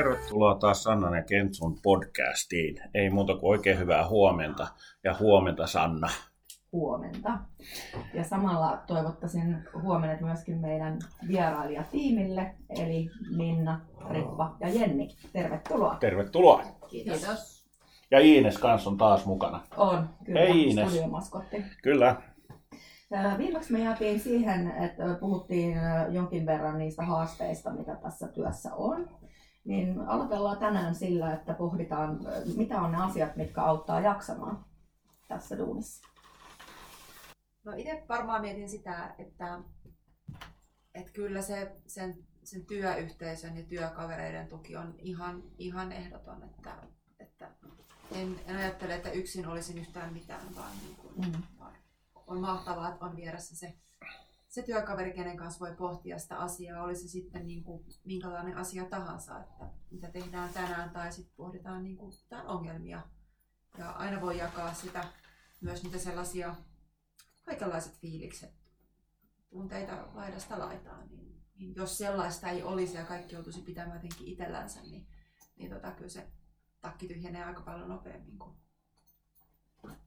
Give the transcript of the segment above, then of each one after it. Tervetuloa taas Sannan ja Kentsun podcastiin. Ei muuta kuin oikein hyvää huomenta. Ja huomenta, Sanna. Huomenta. Ja samalla toivottaisin huomenet myöskin meidän vierailijatiimille, eli Minna, Rippa ja Jenni. Tervetuloa. Tervetuloa. Kiitos. Ja Iines kanssa on taas mukana. On, kyllä. Ei Iines. Studiomaskotti. Kyllä. Viimeksi me jäätiin siihen, että puhuttiin jonkin verran niistä haasteista, mitä tässä työssä on. Niin aloitellaan tänään sillä, että pohditaan, mitä on ne asiat, mitkä auttaa jaksamaan tässä duunissa. No itse varmaan mietin sitä, että kyllä se, sen työyhteisön ja työkavereiden tuki on ihan ehdoton. Että en ajattele, että yksin olisin yhtään mitään, vaan on mahtavaa, että on vieressä se työkaveri, kenen kanssa voi pohtia sitä asiaa, oli se sitten niin kuin minkälainen asia tahansa, että mitä tehdään tänään tai sitten pohditaan niin kuin jotain ongelmia. Ja aina voi jakaa sitä myös niitä sellaisia kaikenlaiset fiilikset, tunteita laidasta laitaan. Niin jos sellaista ei olisi ja kaikki joutuisi pitämään jotenkin itsellänsä, niin kyllä se takki tyhjenee aika paljon nopeammin kuin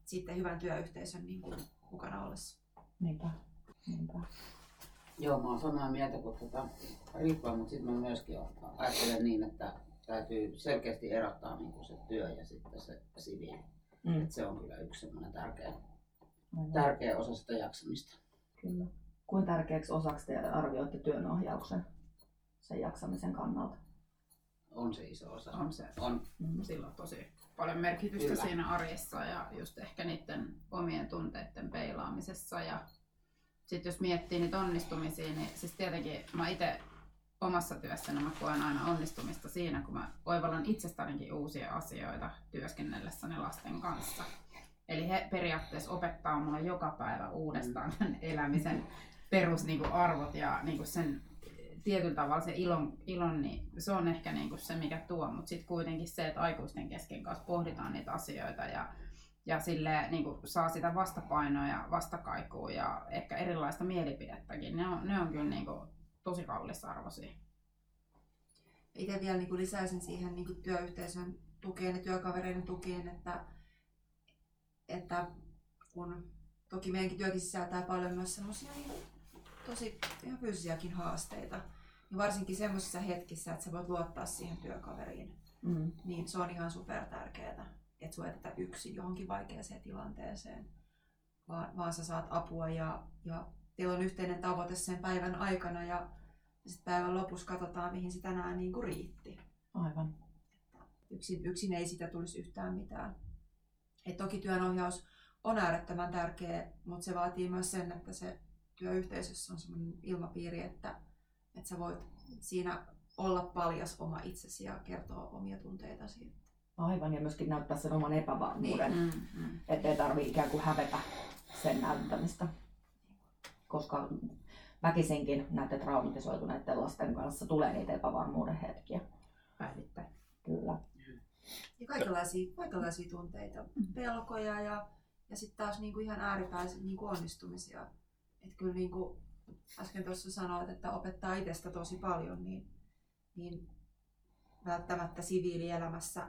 sitten hyvän työyhteisön niin kuin mukana ollessa. Niinpä. Niinpä. Joo, mä oon samaa mieltä kuin Rippa, mutta sitten mä myöskin ajattelen niin, että täytyy selkeästi erottaa niin se työ ja sitten se siviili. Se on kyllä yksi semmoinen tärkeä osa sitä jaksamista. Kyllä. Kuinka tärkeäksi osaksi te arvioitte työnohjauksen sen jaksamisen kannalta? On se iso osa. Sillä on tosi paljon merkitystä kyllä siinä arjessa ja just ehkä niiden omien tunteiden peilaamisessa. Ja sitten jos miettii niitä onnistumisia, niin siis tietenkin mä itse omassa työssäni mä koen aina onnistumista siinä, kun mä oivallan itsestänikin uusia asioita työskennellessäni lasten kanssa. Eli he periaatteessa opettaa mulle joka päivä uudestaan tämän elämisen perusarvot ja sen tietyllä tavalla se ilon, niin se on ehkä se mikä tuo, mutta sitten kuitenkin se, että aikuisten kesken kanssa pohditaan niitä asioita ja silleen, saa sitä vastapainoa ja vastakaikua ja ehkä erilaista mielipidettäkin. Ne on kyllä tosi kallisarvoisia. Itse vielä lisäisin siihen työyhteisön tukeen ja työkavereiden tukeen, että kun toki meidänkin työkin sisältää paljon myös semmoisia tosi ihan fyysisiäkin haasteita, niin varsinkin semmoisissa hetkissä, että sä voit luottaa siihen työkaveriin, niin se on ihan supertärkeää. Et sua jätetä yksin johonkin vaikeaseen tilanteeseen, vaan sä saat apua ja teillä on yhteinen tavoite sen päivän aikana ja sitten päivän lopussa katsotaan, mihin se tänään riitti. Aivan. Yksin ei sitä tulisi yhtään mitään. Et toki työnohjaus on äärettömän tärkeä, mutta se vaatii myös sen, että se työyhteisössä on sellainen ilmapiiri, että sä voit siinä olla paljas oma itsesi ja kertoa omia tunteitasi. Aivan, ja myöskin näyttää sen oman epävarmuuden, ettei tarvitse ikään kuin hävetä sen näyttämistä. Koska väkisinkin näiden traumatisoituneiden lasten kanssa tulee niitä epävarmuuden hetkiä. Päivittäin. Kyllä. Ja kaikenlaisia tunteita, pelkoja ja sitten taas ihan ääripäisiä onnistumisia. Et kyllä äsken tuossa sanoit, että opettaa itsestä tosi paljon, niin välttämättä siviilielämässä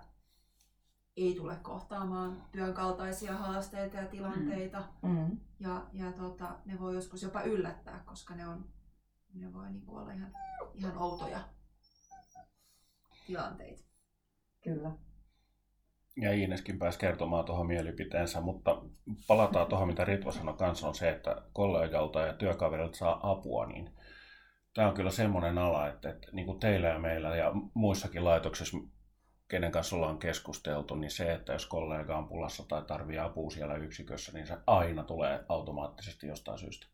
ei tule kohtaamaan työn kaltaisia haasteita ja tilanteita. Ja ne voi joskus jopa yllättää, koska ne voi olla ihan outoja tilanteita. Kyllä. Ja Iineskin pääsi kertomaan tuohon mielipiteensä, mutta palataan tuohon, mitä Ritva sanoi kanssa, on se, että kollegalta ja työkaverilta saa apua. Niin tämä on kyllä semmoinen ala, että niin kuin teillä ja meillä ja muissakin laitoksissa, kenen kanssa ollaan keskusteltu, niin se, että jos kollega on pulassa tai tarvitsee apua siellä yksikössä, niin se aina tulee automaattisesti jostain syystä.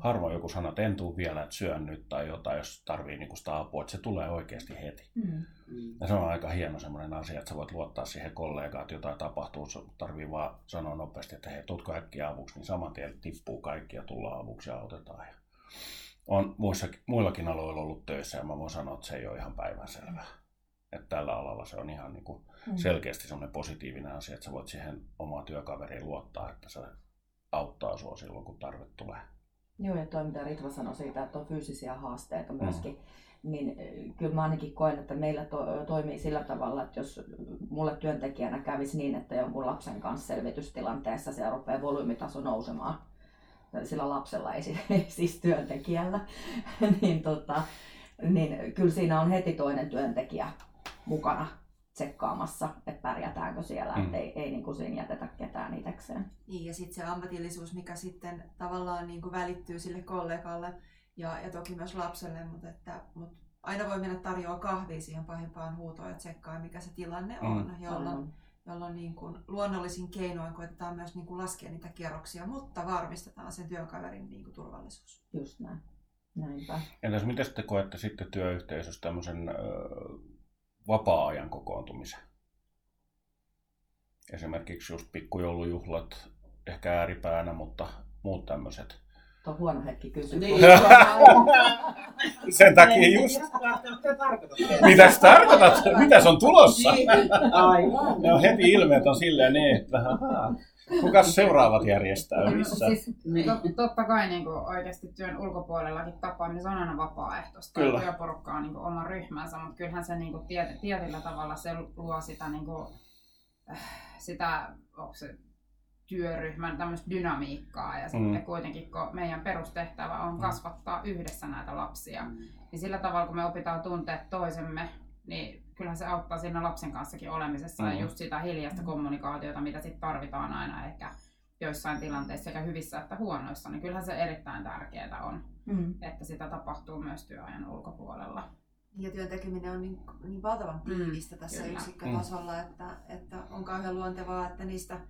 Harvoin joku sanoo, että en tule vielä, että syön nyt tai jotain, jos tarvitsee sitä apua, että se tulee oikeasti heti. Ja se on aika hieno semmoinen asia, että sä voit luottaa siihen kollegaan, että jotain tapahtuu, tarvitsee vaan sanoa nopeasti, että hei, tutko äkkiä avuksi, niin saman tien tippuu kaikki ja tullaan avuksi ja autetaan. Olen muillakin aloilla ollut töissä ja mä voin sanoa, että se ei ole ihan päivänselvää. Että tällä alalla se on ihan selkeästi semmoinen positiivinen asia, että sä voit siihen omaa työkaveriin luottaa, että se auttaa sua silloin, kun tarve tulee. Joo, ja tuo mitä Ritva sanoi siitä, että on fyysisiä haasteita myöskin, niin kyllä mä ainakin koen, että meillä toimii sillä tavalla, että jos mulle työntekijänä kävisi niin, että jonkun lapsen kanssa selvitystilanteessa se rupeaa volyymitaso nousemaan, sillä lapsella ei siis työntekijällä, niin kyllä siinä on heti toinen työntekijä mukana tsekkaamassa, että pärjätäänkö siellä, ettei niin kuin siinä jätetä ketään itsekseen. Niin, ja sitten se ammatillisuus, mikä sitten tavallaan niin kuin välittyy sille kollegalle ja toki myös lapselle, mutta aina voi mennä tarjoaa kahvia siihen pahimpaan huutoon ja tsekkaa, mikä se tilanne on, jolloin niin kuin luonnollisin keinoin koetetaan myös niin kuin laskea niitä kierroksia, mutta varmistetaan sen työkaverin niin kuin turvallisuus. Just näin. Näinpä. Entäs miten te koette sitten työyhteisössä tämmöisen vapaa-ajan kokoontumisen? Esimerkiksi just pikkujoulujuhlat, ehkä ääripäänä, mutta muut tämmöiset. Tuo on huono hetki kysyä. Sen takia just. Mitäs tarkoitat? Mitäs on tulossa? Aivan. Ne on heti ilmeet on silleen niin, että kukas seuraavat järjestää missä? Siis, totta kai niin kuin oikeasti työn ulkopuolellakin tapaaminen on aina vapaaehtoista. Työporukka on niin kuin oma ryhmänsä, mutta kyllähän se niin kuin tietyllä tavalla se luo sitä, niin kuin, sitä onko se työryhmän tämmöistä dynamiikkaa ja sitten kuitenkin kun meidän perustehtävä on kasvattaa yhdessä näitä lapsia, niin sillä tavalla kun me opitaan tuntea toisemme, niin kyllähän se auttaa siinä lapsen kanssakin olemisessa ja just sitä hiljaista kommunikaatiota, mitä sit tarvitaan aina ehkä joissain tilanteissa sekä hyvissä että huonoissa, niin kyllähän se erittäin tärkeää on, että sitä tapahtuu myös työajan ulkopuolella. Ja työn tekeminen on niin valtavan tiivistä tässä yksikkötasolla, että on kauhean luontevaa, että niistä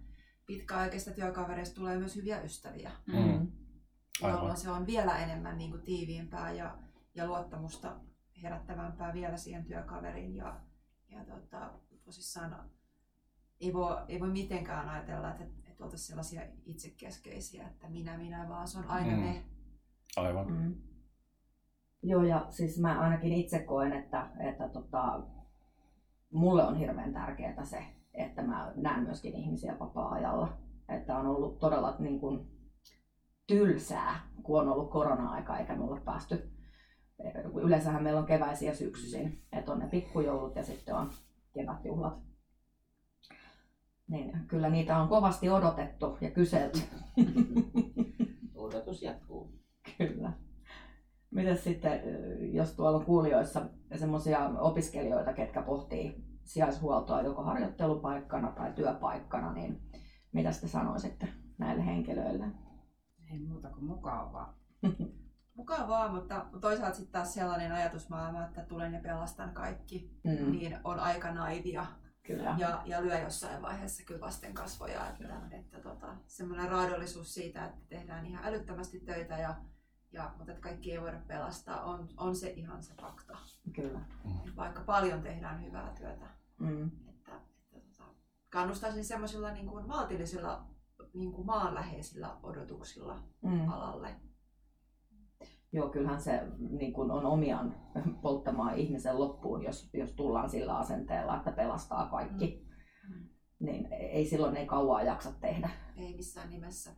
pitkäaikaisista työkavereista tulee myös hyviä ystäviä, jolloin se on vielä enemmän niin kuin tiiviimpää ja luottamusta herättävämpää vielä siihen työkaveriin ja tosissaan ei voi mitenkään ajatella, että oltaisiin sellaisia itsekeskeisiä, että minä vaan, se on aina me. Aivan. Joo, ja siis mä ainakin itse koen, että mulle on hirveän tärkeää se, että mä näen myöskin ihmisiä vapaa-ajalla, että on ollut todella niin kuin tylsää, kun on ollut korona-aika eikä me olla päästy. Yleensähän meillä on keväisiä ja syksyisin, että on ne pikkujoulut ja sitten on kevätjuhlat. Niin, kyllä niitä on kovasti odotettu ja kyselty. Odotus jatkuu. Kyllä. Mitäs sitten, jos tuolla on kuulijoissa semmoisia opiskelijoita, ketkä pohtii sijaishuoltoa joko harjoittelupaikkana tai työpaikkana, niin mitä te sanoisitte näille henkilöille? Ei muuta kuin mukavaa. Mukavaa, mutta toisaalta sitten taas sellainen ajatusmaailma, että tulen ja pelastan kaikki, niin on aika naiivia. Kyllä. Ja lyö jossain vaiheessa kyllä vasten kasvoja. Että semmoinen raadollisuus siitä, että tehdään ihan älyttömästi töitä, mutta että kaikki ei voida pelastaa, on se ihan se fakta. Kyllä. Vaikka paljon tehdään hyvää työtä. Että kannustaisin semmoisilla niin kuin maltillisilla niin kuin maanläheisillä odotuksilla alalle. Joo, kyllähän se niin kuin on omiaan polttamaan ihmisen loppuun, jos tullaan sillä asenteella, että pelastaa kaikki. Niin ei silloin ei kauaa jaksa tehdä. Ei missään nimessä.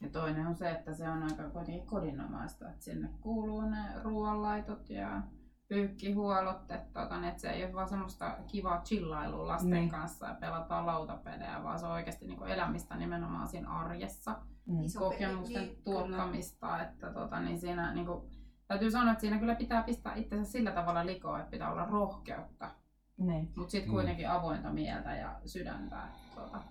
Ja toinen on se, että se on aika kodinomaista, että sinne kuuluu ne ruoanlaitot ja pyykkihuollot, että se ei ole vaan semmoista kivaa chillailua lasten kanssa ja pelataan lautapelejä, vaan se on oikeasti niin kuin elämistä nimenomaan siinä arjessa, kokemusten tuottamista, että niin siinä niin kuin, täytyy sanoa, että siinä kyllä pitää pistää itsensä sillä tavalla likoon, että pitää olla rohkeutta. Mutta sitten kuitenkin avointa mieltä ja sydäntä.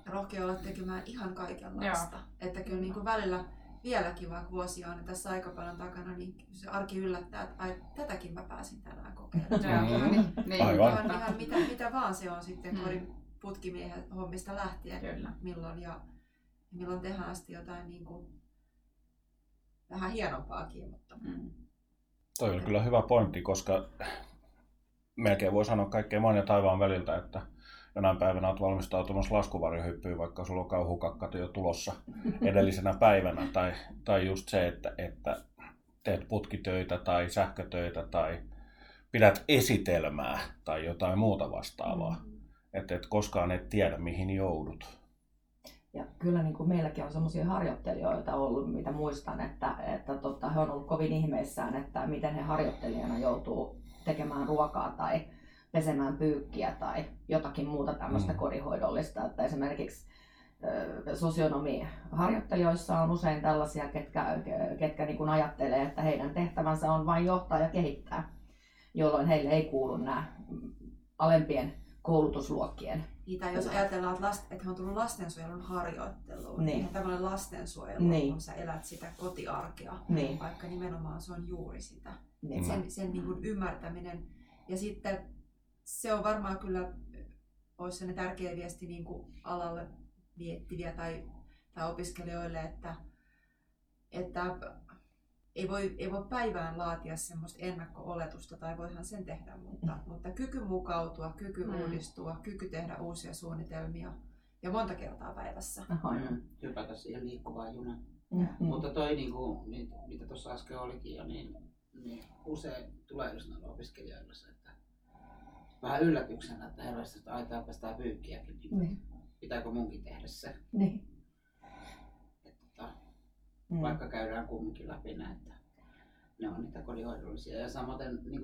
Rohkea olla tekemään ihan kaikenlaista. Että kyllä niin kuin välillä vieläkin, vaikka vuosia on tässä aika paljon takana, niin se arki yllättää, että tätäkin mä pääsin tänään kokeilemaan. Aivan. Ihan mitä vaan se on sitten kodin putkimiehen hommista lähtien, milloin tehdään sitten jotain niin kuin vähän hienompaakin. Mutta toi on kyllä hyvä pointti, koska melkein voi sanoa kaikkea maan ja taivaan väliltä, että jonain päivänä olet valmistautumassa laskuvarjohyppyyn, vaikka sulla on kauhukakkat jo tulossa edellisenä päivänä. Tai just se, että teet putkitöitä tai sähkötöitä tai pidät esitelmää tai jotain muuta vastaavaa. Että koskaan et tiedä, mihin joudut. Ja kyllä niin kuin meilläkin on semmoisia harjoittelijoita ollut, mitä muistan, että he on ollut kovin ihmeissään, että miten he harjoittelijana joutuu tekemään ruokaa tai pesemään pyykkiä tai jotakin muuta tämmöistä kodinhoidollista. Että esimerkiksi sosionomiharjoittelijoissa on usein tällaisia, ketkä niin kuin ajattelee, että heidän tehtävänsä on vain johtaa ja kehittää, jolloin heille ei kuulu nämä alempien koulutusluokkien. Niitä, jos ajatellaan, että he on tullut lastensuojelun harjoitteluun, niin tämmöinen lastensuojelu, kun sä elät sitä kotiarkea, vaikka nimenomaan se on juuri sitä. Niin. Sen niin kuin ymmärtäminen. Ja sitten se on varmaan kyllä olisi sellainen tärkeä viesti niin kuin alalle miettiviä tai opiskelijoille, että ei voi päivään laatia semmoista ennakko-oletusta, tai voihan sen tehdä, mutta kyky mukautua, kyky uudistua, kyky tehdä uusia suunnitelmia ja monta kertaa päivässä. Hypätä siihen liikkuvaan junaan. Mutta toi, niin kuin, mitä tuossa äsken olikin jo, niin usein tulee just noilla opiskelijoilla se, että vähän yllätyksenä, että herrasta sitä aitaa päästään pyykkiäkin, niin pitääkö munkin tehdä se? Niin. Vaikka käydään kumminkin läpi näitä. Ne on niitä kodinhoidollisia. Ja samaten niin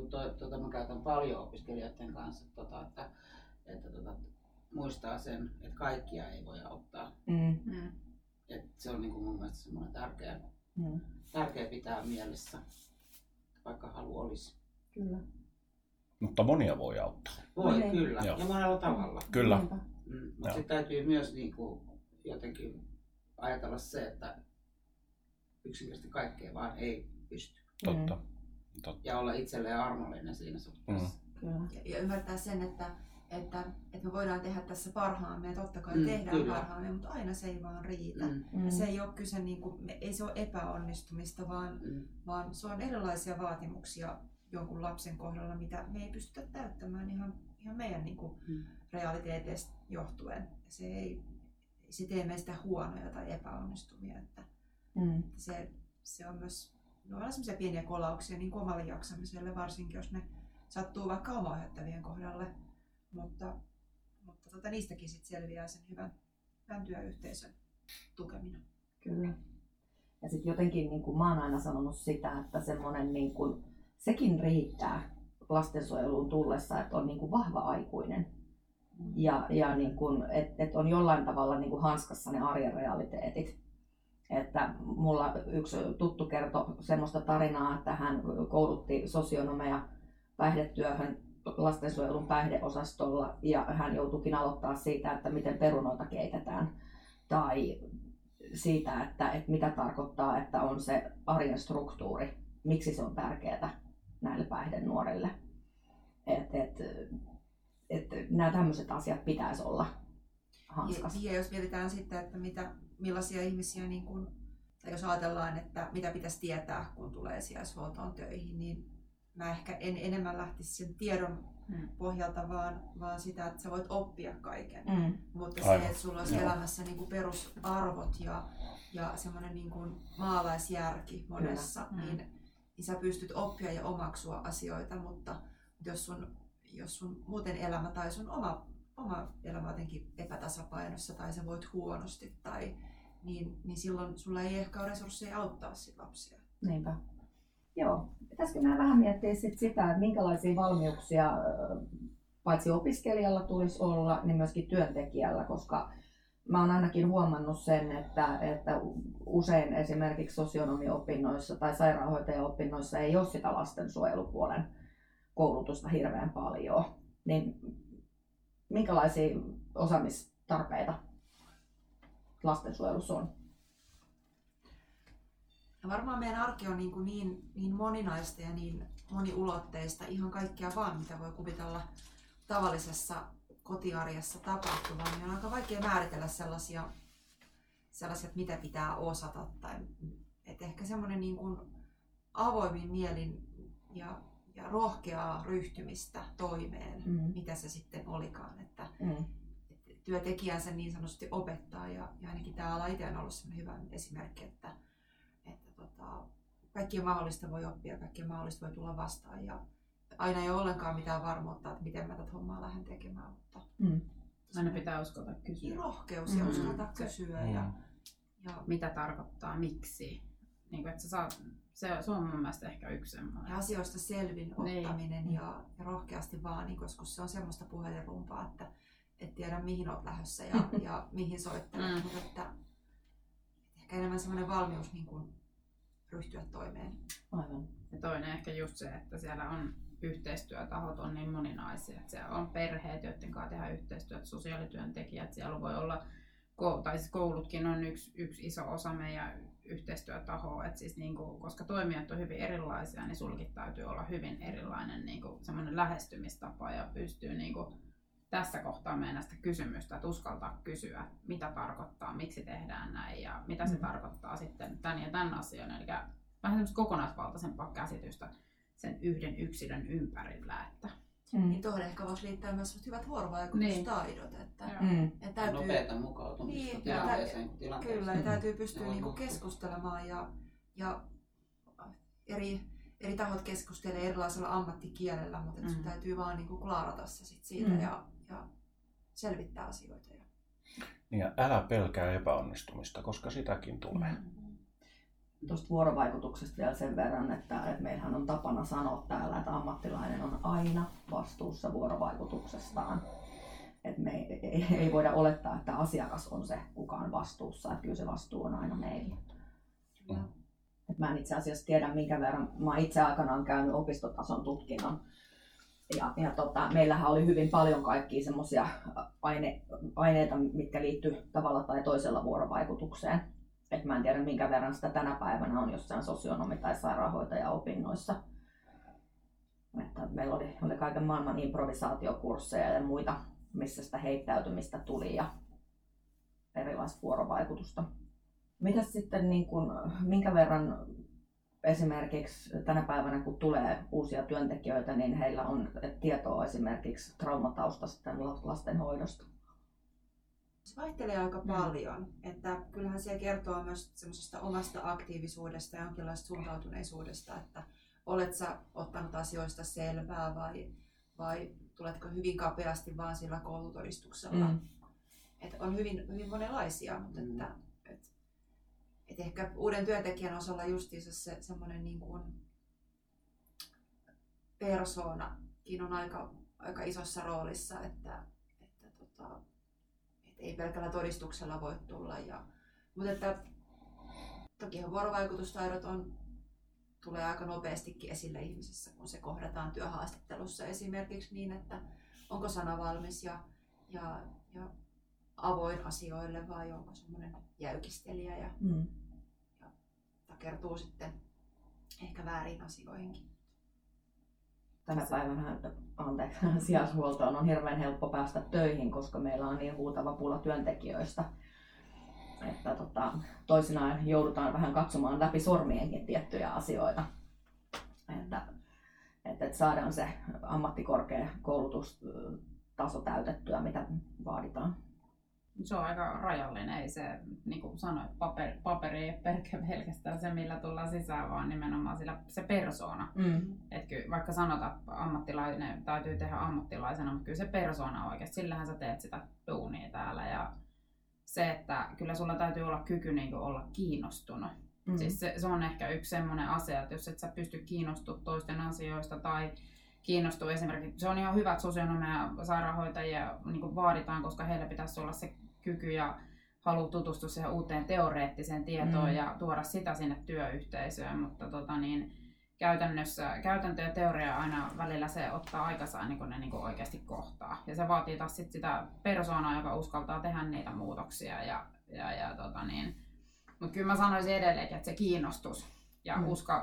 mä käytän paljon opiskelijoiden kanssa, että muistaa sen, että kaikkia ei voi auttaa. Se on niin mun mielestä semmoinen tärkeä pitää mielessä, vaikka halu olisi. Kyllä. Mutta monia voi auttaa. Voi, kyllä. Joo. Ja monella tavalla. Kyllä. Mutta sitten täytyy myös niin kuin, jotenkin ajatella se, että yksinkertaisesti kaikkea vaan ei pysty. Totta. Ja olla itselleen armollinen siinä suhteessa. Ja ymmärtää sen, että me voidaan tehdä tässä parhaamme ja totta kai tehdään parhaamme, mutta aina se ei vaan riitä. Ja se ei ole kyse, niin kuin, ei se ole epäonnistumista, vaan se on erilaisia vaatimuksia jonkun lapsen kohdalla, mitä me ei pystytä täyttämään ihan meidän niin kuin, realiteeteista johtuen. Se ei tee meistä huonoja tai epäonnistumia. Se on myös sellaisia pieniä kolauksia niin omalle jaksamiselle, varsinkin jos ne sattuu vaikka omaohjattavien kohdalle, mutta niistäkin sit selviää sen hyvän työyhteisön tukeminen. Kyllä. Ja sitten jotenkin niin kuin mä oon aina sanonut sitä, että semmonen niin kuin, sekin riittää lastensuojeluun tullessa, että on niin kuin vahva aikuinen ja niin kuin, et on jollain tavalla niin kuin hanskassa ne arjen realiteetit. Että mulla yksi tuttu kertoi semmoista tarinaa, että hän koulutti sosionomeja päihdetyöhön lastensuojelun päihdeosastolla ja hän joutuikin aloittaa siitä, että miten perunoita keitetään tai siitä, että mitä tarkoittaa, että on se arjen struktuuri, miksi se on tärkeää näille päihdenuorille. Nämä tämmöiset asiat pitäisi olla hanskassa. Ja jos mietitään sitten, että millaisia ihmisiä, niin kun, tai jos ajatellaan, että mitä pitäisi tietää, kun tulee sijaishuoltoon töihin, niin mä ehkä en enemmän lähtisi sen tiedon pohjalta, vaan sitä, että sä voit oppia kaiken. Mutta se, että sulla olisi elämässä niin kun perusarvot ja semmoinen niin kun maalaisjärki monessa, niin sä pystyt oppia ja omaksua asioita, mutta jos sun muuten elämä tai sun oma elämä jotenkin epätasapainossa tai sä voit huonosti tai niin silloin sulla ei ehkä ole resursseja auttaa sitä lapsia. Niinpä. Joo. Pitäisikö nämä vähän miettiä sitä, että minkälaisia valmiuksia paitsi opiskelijalla tulisi olla, niin myöskin työntekijällä, koska mä oon ainakin huomannut sen, että usein esimerkiksi sosionomiopinnoissa tai sairaanhoitajaopinnoissa ei ole sitä lastensuojelupuolen koulutusta hirveän paljon. Niin minkälaisia osaamistarpeita lastensuojelussa on? Ja varmaan meidän arki on niin moninaista ja niin moniulotteista, ihan kaikkea vaan, mitä voi kuvitella tavallisessa kotiarjessa tapahtuvan. Niin on aika vaikea määritellä sellaisia, mitä pitää osata. Että ehkä semmoinen niin kuin avoimin mielin ja rohkeaa ryhtymistä toimeen, mitä se sitten olikaan, että työntekijänsä niin sanotusti opettaa ja ainakin tämä ala itse on ollut sellainen hyvä esimerkki, että kaikkien mahdollista voi oppia, kaikkien mahdollista voi tulla vastaan ja aina ei ole ollenkaan mitään varmuutta, että miten mä tätä hommaa lähden tekemään, mutta Aina pitää uskota kysyä. Rohkeus ja uskota kysyä. Ja mitä tarkoittaa, miksi. Niin, että se on mun mielestä ehkä yksi semmoinen. Ja asioista selvin ottaminen ja rohkeasti vaan, niin, koska se on semmoista puhelinrumpaa, että et tiedä mihin olet lähdössä ja mihin soittelet. Mutta että ehkä enemmän semmoinen valmius niin kuin ryhtyä toimeen. Aivan. Ja toinen ehkä just se, että siellä on yhteistyötahot on niin moninaisia. Siellä on perheet, joiden kanssa tehdään yhteistyötä, sosiaalityöntekijät. Siellä voi olla, tai siis koulutkin on yksi iso osa meidän yhteistyötahoa. Et siis niin kuin, koska toimijat on hyvin erilaisia, niin sullekin täytyy olla hyvin erilainen niin kuin semmoinen lähestymistapa ja pystyy niin kuin tässä kohtaa meidän sitä kysymystä, että uskaltaa kysyä, mitä tarkoittaa, miksi tehdään näin ja mitä se tarkoittaa sitten tämän ja tämän asian. Eli vähän semmoista kokonaisvaltaisempaa käsitystä sen yhden yksilön ympärillä. Että. Niin tuohon ehkä voisi liittää myös hyvät vuorovaikutustaidot. Niin. Että, että täytyy, nopeata mukautumista tilanteeseen. Kyllä, täytyy pystyä niinku keskustelemaan ja eri tahot keskustelevat erilaisella ammattikielellä, mutta sun täytyy vaan niinku klaarata se sit siitä ja selvittää asioita. Ja älä pelkää epäonnistumista, koska sitäkin tulee. Tuosta vuorovaikutuksesta vielä sen verran, että meillähän on tapana sanoa täällä, että ammattilainen on aina vastuussa vuorovaikutuksestaan. Et me ei voida olettaa, että asiakas on se kukaan vastuussa, että kyllä se vastuu on aina meillä. Et mä en itse asiassa tiedä minkä verran, mä itse aikanaan käynyt opistotason tutkinnon. Ja meillähän oli hyvin paljon kaikkia semmoisia aineita, mitkä liittyy tavalla tai toisella vuorovaikutukseen. Et mä en tiedä minkä verran sitä tänä päivänä on jossain sosionomi- tai sairaanhoitajaopinnoissa. Että meillä oli kaiken maailman improvisaatiokursseja ja muita, missä sitä heittäytymistä tuli ja erilaista vuorovaikutusta. Mitäs sitten, niin kun, minkä verran esimerkiksi tänä päivänä, kun tulee uusia työntekijöitä, niin heillä on tietoa esimerkiksi traumataustasta ja lastenhoidosta? Se vaihtelee aika paljon. Että kyllähän se kertoo myös semmoisesta omasta aktiivisuudesta ja jonkinlaista suuntautuneisuudesta, että olet sä ottanut asioista selvää vai tuletko hyvin kapeasti vaan sillä koulutodistuksella. Että on hyvin monenlaisia, mutta että ehkä uuden työntekijän osalla justiinsa se semmoinen niin kuin persoonakin on aika isossa roolissa, että ei pelkällä todistuksella voi tulla. Mutta että tokihan vuorovaikutustaidot tulee aika nopeastikin esille ihmisessä, kun se kohdataan työhaastattelussa esimerkiksi niin, että onko sana valmis ja avoin asioille vai onko semmoinen jäykistelijä ja takertuu sitten ehkä väärin asioihinkin. Tänä päivänä sijaishuoltoon on hirveän helppo päästä töihin, koska meillä on niin huutava pula työntekijöistä. Että toisinaan joudutaan vähän katsomaan läpi sormienkin tiettyjä asioita. Että saadaan se ammattikorkeakoulutustaso täytettyä, mitä vaaditaan. Se on aika rajallinen, ei se, niin kuin sanoit, paperi ei ole pelkästään se, millä tullaan sisään, vaan nimenomaan se persoona. Et kyllä, vaikka sanotaan, että ammattilainen täytyy tehdä ammattilaisena, mutta kyllä se persoona on oikeasti, sillähän sä teet sitä duunia täällä. Ja se, että kyllä sulla täytyy olla kyky niin kuin olla kiinnostunut. Siis se on ehkä yksi semmoinen asia, että jos et sä pysty kiinnostumaan toisten asioista tai kiinnostuu esimerkiksi. Se on ihan hyvä, että sosionomeja ja sairaanhoitajia niin vaaditaan, koska heillä pitäisi olla se kyky ja halu tutustua siihen uuteen teoreettiseen tietoon ja tuoda sitä sinne työyhteisöön, mutta käytäntö ja teoria aina välillä se ottaa aikansa ennen kuin ne niin kuin oikeasti kohtaa. Ja se vaatii taas sitä persoonaa, joka uskaltaa tehdä niitä muutoksia. Mutta kyllä mä sanoisin edelleenkin, että se kiinnostus ja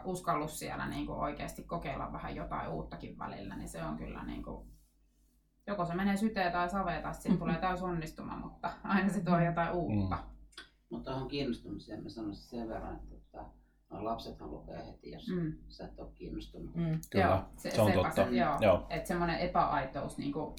uskallus siellä niinku oikeasti kokeilla vähän jotain uuttakin välillä, niin se on kyllä niinku, joko se menee syteen tai saveen tai sitten tulee täys onnistuma, mutta aina se tuo jotain uutta. Mutta on kiinnostumiseen mä sanoisin sen verran, että lapsethan lukee heti, jos sä et ole kiinnostunut. Kyllä, se on totta. Että semmoinen epäaitous niinku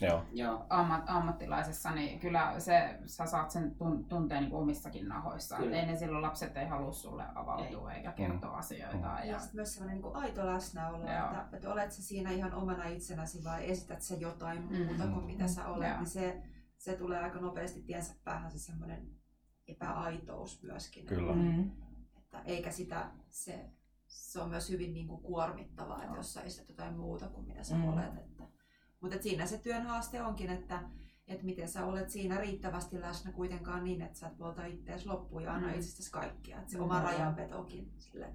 ammattilaisessa, niin kyllä sä saat sen tunteen niinku omissakin nahoissa. Ei ne silloin lapset ei halua sulle avautua eikä kertoa asioitaan. Ja sitten myös semmoinen niinku aito läsnäolo, että olet sä siinä ihan omana itsenäsi vai esität sä jotain muuta kuin mitä sä olet. Niin se, se tulee aika nopeasti tiensä päähän se semmoinen epäaitous myöskin. Kyllä. Että eikä sitä, se on myös hyvin niin kuin kuormittavaa, että jos sä istät jotain muuta kuin mitä sä olet. Että, mutta et siinä se työn haaste onkin, että miten sä olet siinä riittävästi läsnä kuitenkaan niin, että sä et polta itseäsi loppuun ja anna itsestäsi kaikkia. Että se oma rajanvetokin sille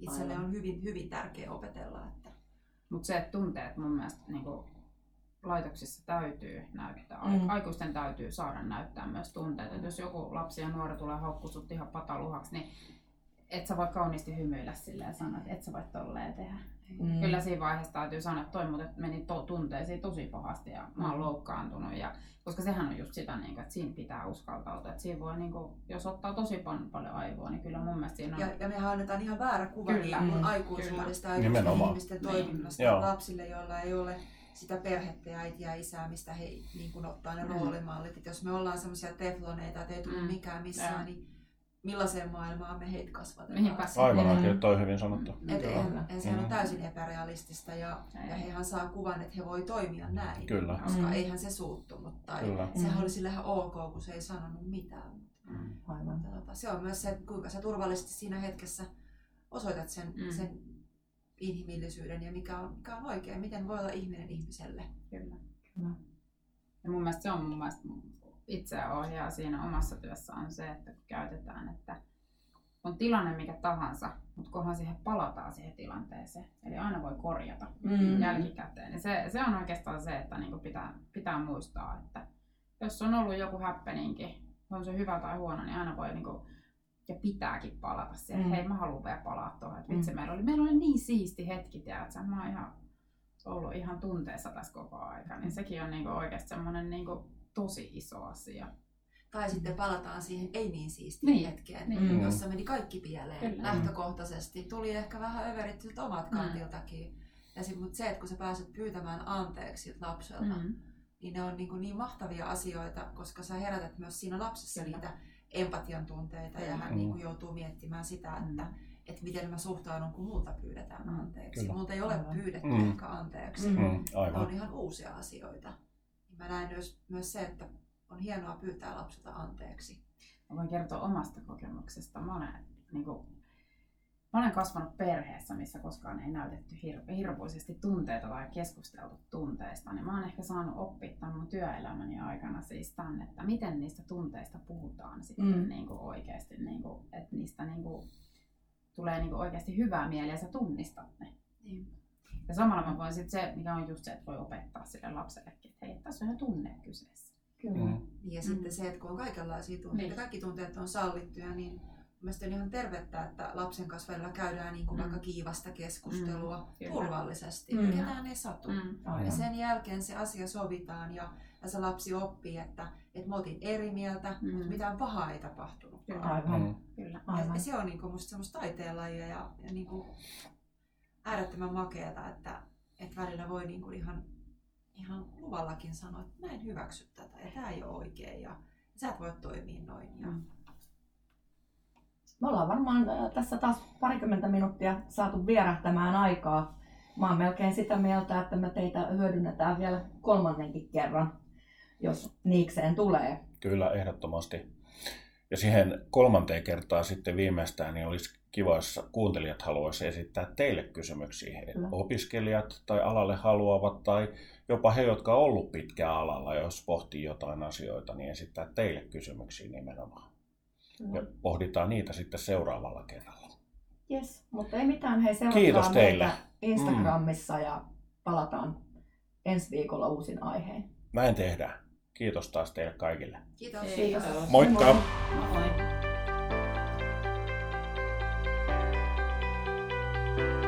itselle on hyvin, hyvin tärkeä opetella. Että... Mutta se, että tunteet mun mielestä niin kuin laitoksissa täytyy näyttää, aikuisten täytyy saada näyttää myös tunteita. Et jos joku lapsi ja nuori tulee haukkuu ihan pataluhaksi, niin et sä voi kauniisti hymyillä silleen ja sanoa, että et sä voi tolleen tehdä. Kyllä siinä vaiheessa täytyy sanoa, että toi muuten meni tunteisiin tosi pahasti ja mä oon loukkaantunut. Ja, koska sehän on just sitä, että siinä pitää uskaltautua. Että siinä voi, jos ottaa tosi paljon aivoa, niin kyllä mun mielestä siinä on... Ja mehän annetaan ihan väärä kuva aikuisuudesta ja ihmisten toiminnasta lapsille, joilla ei ole sitä perhettä ja äitiä ja isää, mistä he niin ottaa ne roolimallit. Että jos me ollaan semmoisia tefloneita, että ei tule mikään missään, niin millaiseen maailmaan me heitä kasvatetaan. Aivan oikein, toi on hyvin sanottu. Sehän on täysin epärealistista ja hehän saa kuvan, että he voi toimia näin, kyllä. Koska eihän se suuttunut. Tai sehän oli sillähän ok, kun se ei sanonut mitään. Aivan. Se on myös se, kuinka sä turvallisesti siinä hetkessä osoitat sen inhimillisyyden ja mikä on oikein, miten voi olla ihminen ihmiselle. Kyllä. Ja mun mielestä se on itseä ohjaa siinä omassa työssä on se, että käytetään, että on tilanne mikä tahansa, mutta kunhan siihen palataan siihen tilanteeseen. Eli aina voi korjata jälkikäteen. Ja se on oikeastaan se, että niinku pitää muistaa, että jos on ollut joku happeninki, on se hyvä tai huono, niin aina voi niinku, ja pitääkin palata siihen. Hei, mä haluan vielä palaa tuohon. Vitsi, meillä oli niin siisti hetki, tiedätkö? Mä oon ihan ollut ihan tunteessa tässä koko aika. Niin sekin on niinku oikeasti semmoinen niinku tosi iso asia. Tai sitten palataan siihen ei niin siistiin hetkeen, jossa meni kaikki pieleen lähtökohtaisesti. Tuli ehkä vähän överit siltä omat kantiltakin. Mutta se, että kun sä pääset pyytämään anteeksi lapselta, niin ne on niin mahtavia asioita, koska sä herätät myös siinä lapsessa niitä empatian tunteita ja hän joutuu miettimään sitä, että miten mä suhtaudun, kun multa pyydetään anteeksi. Kyllä. Multa ei ole pyydetty ehkä anteeksi. Ne on ihan uusia asioita. Mä näen myös se, että on hienoa pyytää lapselta anteeksi. Mä voin kertoa omasta kokemuksesta. Mä olen kasvanut perheessä, missä koskaan ei näytetty hirveästi tunteita tai keskusteltu tunteista. Niin mä oon ehkä saanut oppia tämän mun työelämäni aikana siis tämän, että miten niistä tunteista puhutaan sitten oikeasti. Että niistä tulee oikeasti hyvää mieltä ja sä tunnistat ne. Ja samalla mä voin sitten se, mikä on just se, että voi opettaa sille lapsellekin, että hei, tässä on jo tunne kyseessä. Kyllä. Ja sitten se, että kun on kaikenlaisia tunteita, kaikki tunteet on sallittuja, niin mielestäni on ihan tervettä, että lapsen kanssa välillä käydään niin kuin vaikka kiivasta keskustelua turvallisesti. Ketään ei satu. Ja sen jälkeen se asia sovitaan ja se lapsi oppii, että mä otin eri mieltä, mutta mitään pahaa ei tapahtunut. Aivan. Ja se on niin kuin musta semmoista taiteenlajia ja niin kuin äärettömän makeata, että välillä voi niinku ihan luvallakin sanoa, että mä en hyväksy tätä ja tää ei ole oikein ja sä et voi toimia noin. Ja... Me ollaan varmaan tässä taas parikymmentä minuuttia saatu vierähtämään aikaa. Mä oon melkein sitä mieltä, että me teitä hyödynnetään vielä kolmannenkin kerran, jos niikseen tulee. Kyllä, ehdottomasti. Ja siihen kolmanteen kertaan sitten viimeistään niin olisi kiva, jos kuuntelijat haluaisivat esittää teille kysymyksiä. Opiskelijat tai alalle haluavat tai jopa he, jotka ovat olleet pitkään alalla, jos pohtii jotain asioita, niin esittää teille kysymyksiä nimenomaan. Ja pohditaan niitä sitten seuraavalla kerralla. Yes, mutta ei mitään. Hei, seurataan meitä Instagramissa ja palataan ensi viikolla uusin aiheen. Näin tehdään. Kiitos taas teille kaikille. Kiitos. Moikka! Moi.